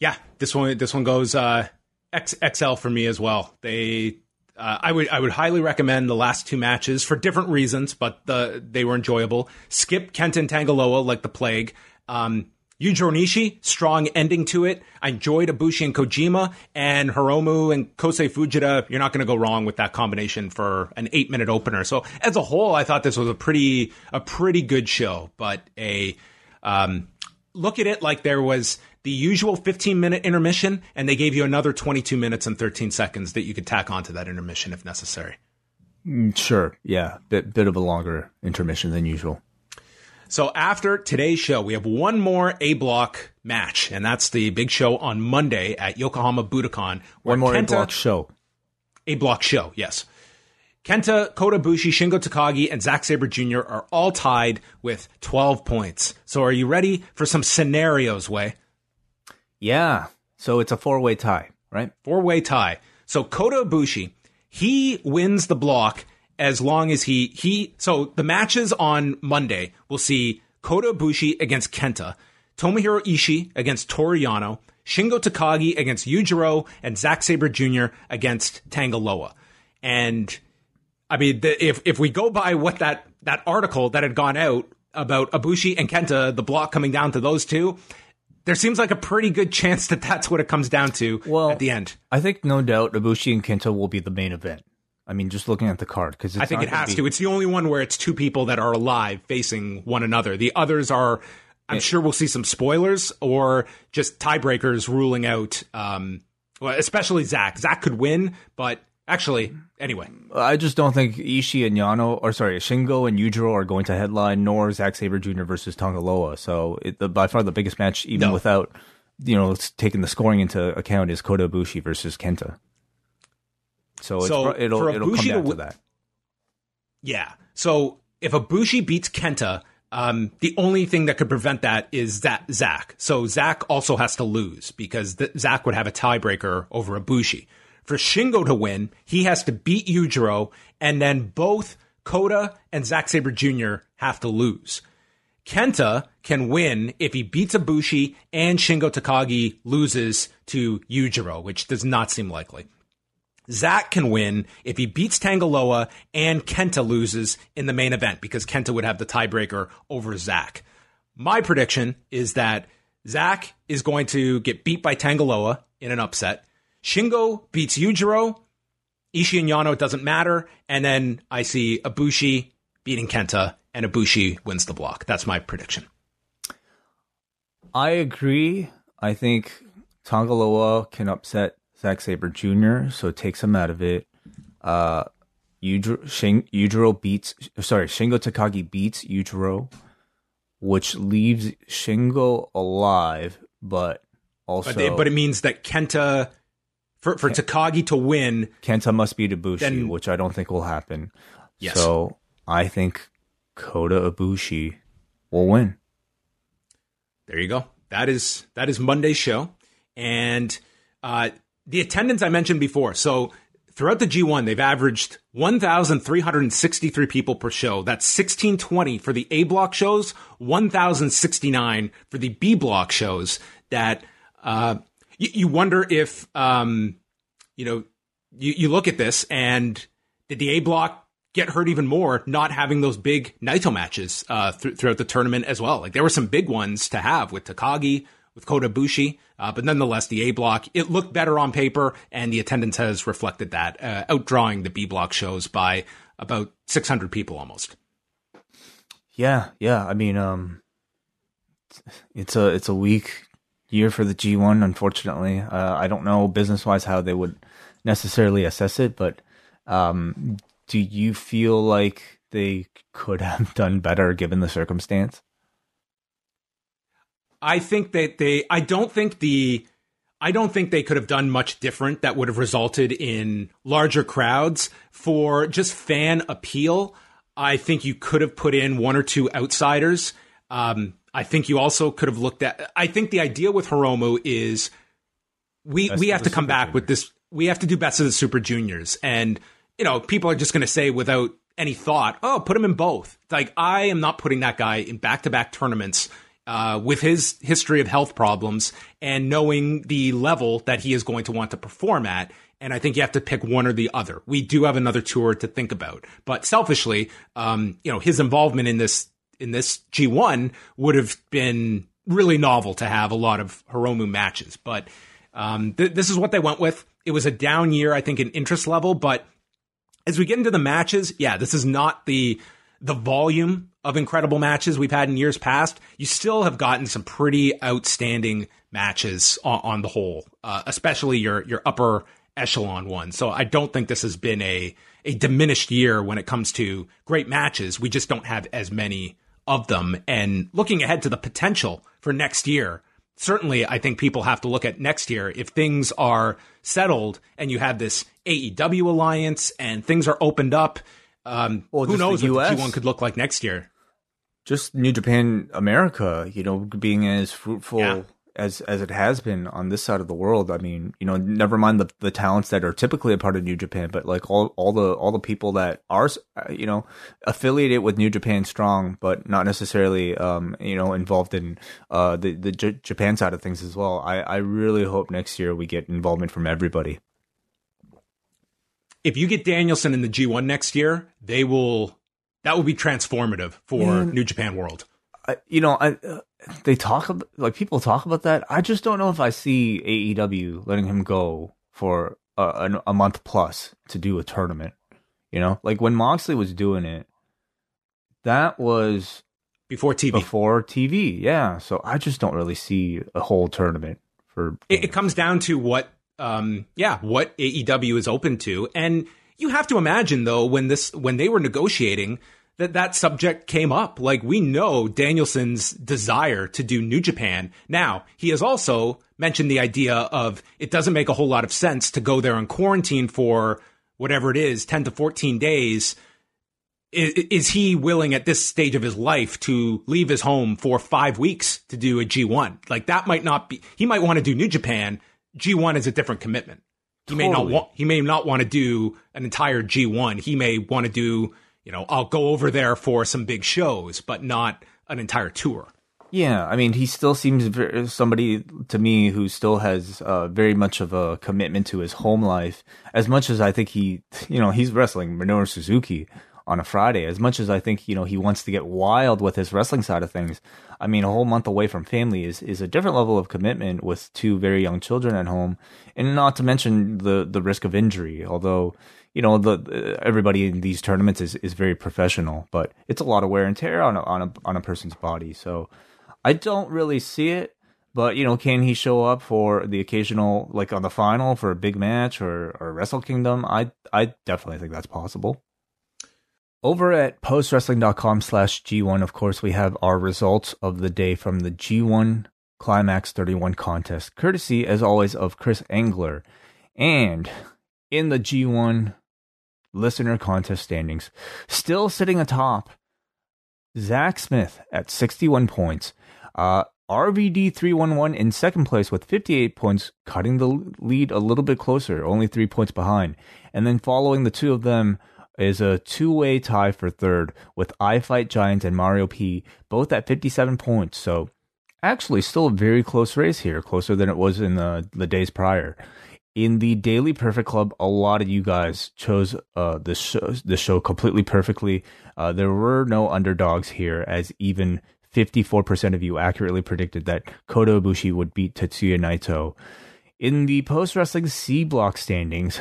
Yeah, this one goes XL for me as well. They... I would highly recommend the last two matches for different reasons, but they were enjoyable. Skip Kenta and Tanga Loa like the plague. Yujiro and Ishii, strong ending to it. I enjoyed Ibushi and Kojima, and Hiromu and Kosei Fujita. You're not going to go wrong with that combination for an 8-minute opener. So as a whole, I thought this was a pretty good show, but look at it like there was the usual 15-minute intermission, and they gave you another 22 minutes and 13 seconds that you could tack onto that intermission if necessary. Sure, yeah, bit of a longer intermission than usual. So after today's show, we have one more A-Block match, and that's the big show on Monday at Yokohama Budokan. One more A-Block show. A-Block show, yes. Kenta, Kota Ibushi, Shingo Takagi, and Zach Sabre Jr. are all tied with 12 points. So are you ready for some scenarios, Wei? Yeah. So it's a four-way tie, right? Four-way tie. So Kota Ibushi, he wins the block as long as he... So the matches on Monday will see Kota Ibushi against Kenta, Tomohiro Ishii against Toru Yano, Shingo Takagi against Yujiro, and Zach Sabre Jr. against Tanga Loa. And... I mean, if we go by what that article that had gone out about Ibushi and Kenta, the block coming down to those two, there seems like a pretty good chance that that's what it comes down to at the end. I think no doubt Ibushi and Kenta will be the main event. I mean, just looking at the card. Cause I think it has to. It's the only one where it's two people that are alive facing one another. The others are, I'm sure we'll see some spoilers or just tiebreakers ruling out, well, especially Zach. Zach could win, but... Actually, anyway. I just don't think Shingo and Yujiro are going to headline, nor Zack Sabre Jr. versus Tanga Loa. So by far the biggest match, even without, you know, taking the scoring into account, is Kota Ibushi versus Kenta. So it'll come down to that. Yeah. So if Ibushi beats Kenta, the only thing that could prevent that is that Zach. So Zach also has to lose because Zach would have a tiebreaker over Ibushi. For Shingo to win, he has to beat Yujiro, and then both Kota and Zack Sabre Jr. have to lose. Kenta can win if he beats Ibushi and Shingo Takagi loses to Yujiro, which does not seem likely. Zach can win if he beats Tanga Loa and Kenta loses in the main event, because Kenta would have the tiebreaker over Zach. My prediction is that Zach is going to get beat by Tanga Loa in an upset. Shingo beats Yujiro, Ishii and Yano doesn't matter, and then I see Ibushi beating Kenta, and Ibushi wins the block. That's my prediction. I agree. I think Tanga Loa can upset Zack Sabre Jr., so it takes him out of it. Shingo Takagi beats Yujiro, which leaves Shingo alive, but also... But it means that Kenta... For Takagi to win... Kenta must beat Ibushi, which I don't think will happen. Yes. So I think Kota Ibushi will win. There you go. That is Monday's show. And the attendance I mentioned before. So throughout the G1, they've averaged 1,363 people per show. That's 1,620 for the A-block shows, 1,069 for the B-block shows that... You wonder if, you look at this and did the A block get hurt even more not having those big Naito matches throughout the tournament as well? Like there were some big ones to have with Takagi, with Kota Ibushi, but nonetheless, the A block, it looked better on paper and the attendance has reflected that, outdrawing the B block shows by about 600 people almost. Yeah. I mean, it's a week. year for the G1, unfortunately. I don't know business-wise how they would necessarily assess it, but do you feel like they could have done better given the circumstance? I think that they I don't think they could have done much different that would have resulted in larger crowds for just fan appeal. I think you could have put in one or two outsiders. I think you also could have looked at, I think the idea with Hiromu is we have to come back with this. We have to do Best of the Super Juniors. And, you know, people are just going to say without any thought, oh, put him in both. Like, I am not putting that guy in back-to-back tournaments with his history of health problems and knowing the level that he is going to want to perform at. And I think you have to pick one or the other. We do have another tour to think about. But selfishly, you know, his involvement in this G1 would have been really novel to have a lot of Hiromu matches. But this is what they went with. It was a down year, I think, in interest level. But as we get into the matches, yeah, this is not the volume of incredible matches we've had in years past. You still have gotten some pretty outstanding matches on the whole, especially your upper echelon one. So I don't think this has been a diminished year when it comes to great matches. We just don't have as many of them. And looking ahead to the potential for next year, certainly I think people have to look at next year. If things are settled and you have this AEW alliance and things are opened up, who knows what the G1 could look like next year. Just New Japan America, you know, being as fruitful as it has been on this side of the world. I mean, you know, never mind the talents that are typically a part of New Japan, but like all the people that are, you know, affiliated with New Japan strong, but not necessarily, you know, involved in the Japan side of things as well. I really hope next year we get involvement from everybody. If you get Danielson in the G1 next year, that will be transformative for New Japan World. People talk about that. I just don't know if I see AEW letting him go for a month plus to do a tournament. You know, like when Moxley was doing it, that was before TV. Yeah. So I just don't really see a whole tournament for it comes down to what AEW is open to. And you have to imagine, though, when they were negotiating, that subject came up. Like, we know Danielson's desire to do New Japan. Now, he has also mentioned the idea of it doesn't make a whole lot of sense to go there and quarantine for whatever it is, 10 to 14 days. Is he willing at this stage of his life to leave his home for 5 weeks to do a G1? Like, that might not be, he might want to do New Japan. G1 is a different commitment. He may not want to do an entire G1. He may want to do, you know, I'll go over there for some big shows, but not an entire tour. Yeah, I mean, he still seems somebody to me who still has very much of a commitment to his home life. As much as I think he's wrestling Minoru Suzuki on a Friday. As much as I think, you know, he wants to get wild with his wrestling side of things, I mean, a whole month away from family is a different level of commitment with two very young children at home, and not to mention the risk of injury. Although, you know, everybody in these tournaments is very professional, but it's a lot of wear and tear on a person's body. So I don't really see it. But, you know, can he show up for the occasional, like on the final for a big match or Wrestle Kingdom? I definitely think that's possible. Over at postwrestling.com/G1, of course, we have our results of the day from the G1 Climax 31 contest, courtesy, as always, of Chris Engler. And in the G1 listener contest standings, still sitting atop, Zach Smith at 61 points. RVD311 in second place with 58 points, cutting the lead a little bit closer, only 3 points behind. And then following the two of them is a two-way tie for third with I Fight Giants and Mario P, both at 57 points. So actually still a very close race here, closer than it was in the days prior. In the Daily Perfect Club, a lot of you guys chose the show completely perfectly. There were no underdogs here, as even 54% of you accurately predicted that Kota Ibushi would beat Tetsuya Naito. In the post-wrestling C-block standings,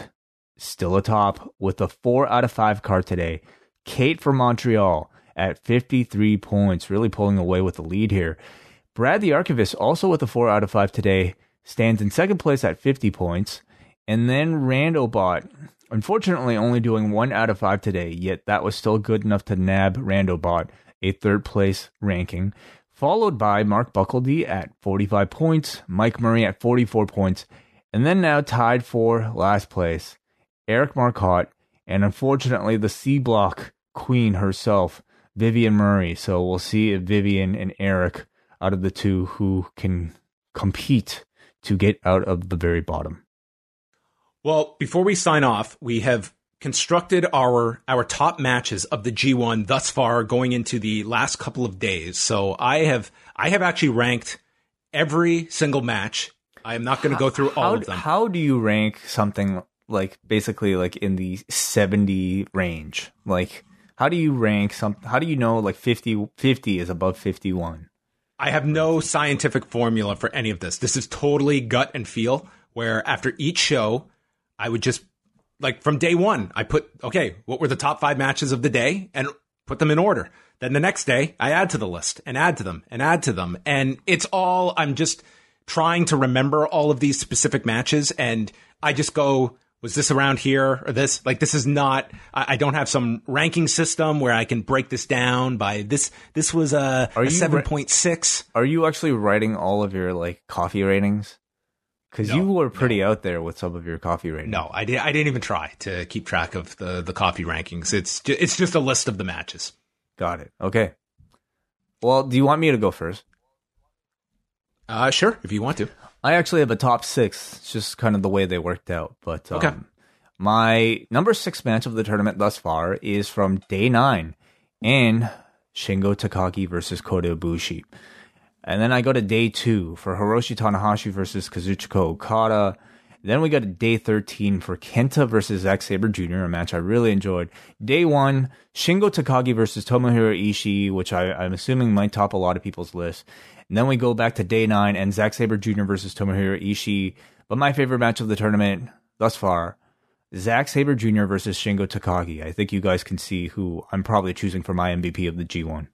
still atop with a 4 out of 5 card today, Kate from Montreal at 53 points, really pulling away with the lead here. Brad the Archivist, also with a 4 out of 5 today, stands in second place at 50 points. And then Randobot, unfortunately only doing 1 out of 5 today, yet that was still good enough to nab Randobot a third place ranking. Followed by Mark Buckledy at 45 points, Mike Murray at 44 points, and then now tied for last place, Eric Marcotte, and unfortunately the C Block queen herself, Vivian Murray. So we'll see if Vivian and Eric, out of the two, who can compete to get out of the very bottom. Well, before we sign off, we have constructed our top matches of the G1 thus far going into the last couple of days. So I have actually ranked every single match. I am not going to go through all of them. How do you rank something like basically like in the 70 range? Like how do you rank how do you know like 50 is above 51? I have no scientific formula for any of this. This is totally gut and feel, where after each show I would just, like from day one, I put, okay, what were the top 5 matches of the day and put them in order. Then the next day, I add to the list and add to them and add to them. And it's all, I'm just trying to remember all of these specific matches. And I just go, was this around here or this? Like, this is not, I don't have some ranking system where I can break this down by this. This was a 7.6. Are you actually writing all of your like coffee ratings? Because you were pretty out there with some of your coffee ratings. No, I didn't even try to keep track of the coffee rankings. It's just a list of the matches. Got it. Okay. Well, do you want me to go first? Sure, if you want to. I actually have a top 6. It's just kind of the way they worked out. But okay. My number 6 match of the tournament thus far is from day 9 in Shingo Takagi versus Kota Ibushi. And then I go to day 2 for Hiroshi Tanahashi versus Kazuchika Okada. Then we go to day 13 for Kenta versus Zach Sabre Jr., a match I really enjoyed. Day 1, Shingo Takagi versus Tomohiro Ishii, which I'm assuming might top a lot of people's lists. And then we go back to day 9 and Zach Sabre Jr. versus Tomohiro Ishii. But my favorite match of the tournament thus far, Zach Sabre Jr. versus Shingo Takagi. I think you guys can see who I'm probably choosing for my MVP of the G1.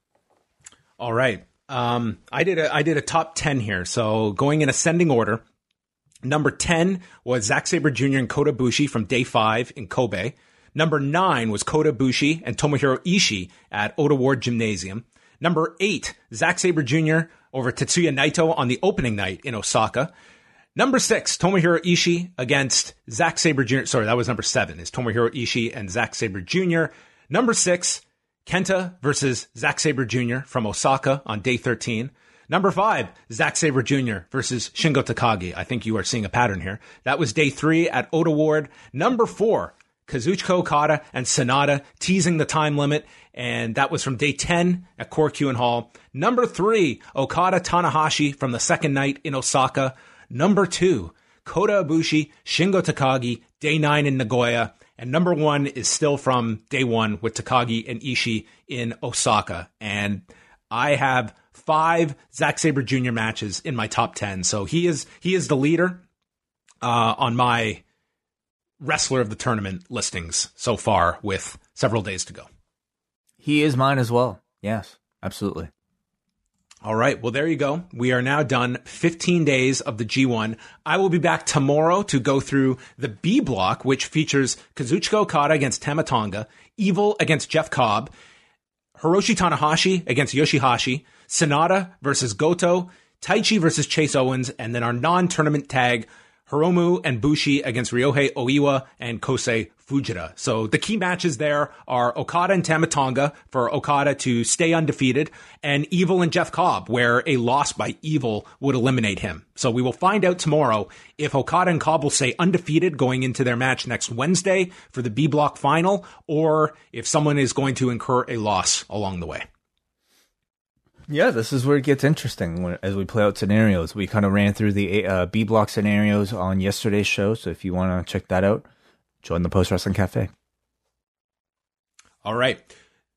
All right. I did a top 10 here. So going in ascending order, number 10 was Zack Sabre Jr. and Kota Ibushi from day 5 in Kobe. Number 9 was Kota Ibushi and Tomohiro Ishii at Oda Ward Gymnasium. Number 8, Zack Sabre Jr. over Tetsuya Naito on the opening night in Osaka. Number 6, Tomohiro Ishii against Zack Sabre Jr. Sorry, that was number 7, is Tomohiro Ishii and Zack Sabre Jr. Number 6, Kenta versus Zack Sabre Jr. from Osaka on day 13. Number 5, Zack Sabre Jr. versus Shingo Takagi. I think you are seeing a pattern here. That was day 3 at Oda Ward. Number 4, Kazuchika Okada and Sanada teasing the time limit. And that was from day 10 at Korakuen Hall. Number 3, Okada Tanahashi from the second night in Osaka. Number 2, Kota Ibushi, Shingo Takagi, day 9 in Nagoya. And number 1 is still from day 1 with Takagi and Ishii in Osaka. And I have 5 Zack Sabre Jr. matches in my top 10. So he is the leader on my wrestler of the tournament listings so far with several days to go. He is mine as well. Yes, absolutely. All right. Well, there you go. We are now done 15 days of the G1. I will be back tomorrow to go through the B block, which features Kazuchika Okada against Tama Tonga, Evil against Jeff Cobb, Hiroshi Tanahashi against Yoshihashi, Sanada versus Goto, Taichi versus Chase Owens, and then our non-tournament tag, Hiromu and Bushi against Ryohei Oiwa and Kosei Fujita. So the key matches there are Okada and Tama Tonga for Okada to stay undefeated, and Evil and Jeff Cobb, where a loss by Evil would eliminate him. So we will find out tomorrow if Okada and Cobb will stay undefeated going into their match next Wednesday for the B Block final, or if someone is going to incur a loss along the way. Yeah, this is where it gets interesting as we play out scenarios. We kind of ran through the B block scenarios on yesterday's show, so if you want to check that out, join the Post Wrestling Cafe. All right.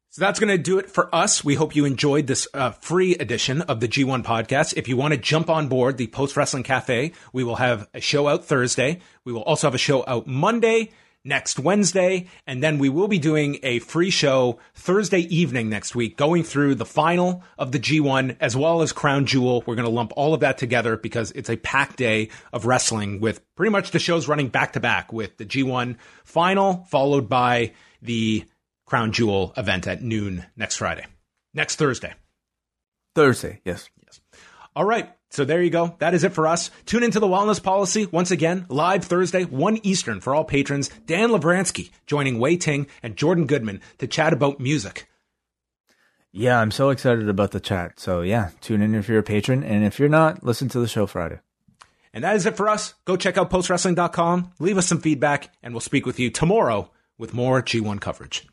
So that's going to do it for us. We hope you enjoyed this free edition of the G1 podcast. If you want to jump on board the Post Wrestling Cafe, we will have a show out Thursday. We will also have a show out Monday. next Wednesday, and then we will be doing a free show Thursday evening next week, going through the final of the G1 as well as Crown Jewel. We're going to lump all of that together because it's a packed day of wrestling with pretty much the shows running back to back, with the G1 final followed by the Crown Jewel event at noon next Thursday. Yes. All right. So there you go. That is it for us. Tune into the Wellness Policy once again, live Thursday, 1 Eastern for all patrons. Dan Levransky joining Wei Ting and Jordan Goodman to chat about music. Yeah, I'm so excited about the chat. So yeah, tune in if you're a patron. And if you're not, listen to the show Friday. And that is it for us. Go check out postwrestling.com. Leave us some feedback, and we'll speak with you tomorrow with more G1 coverage.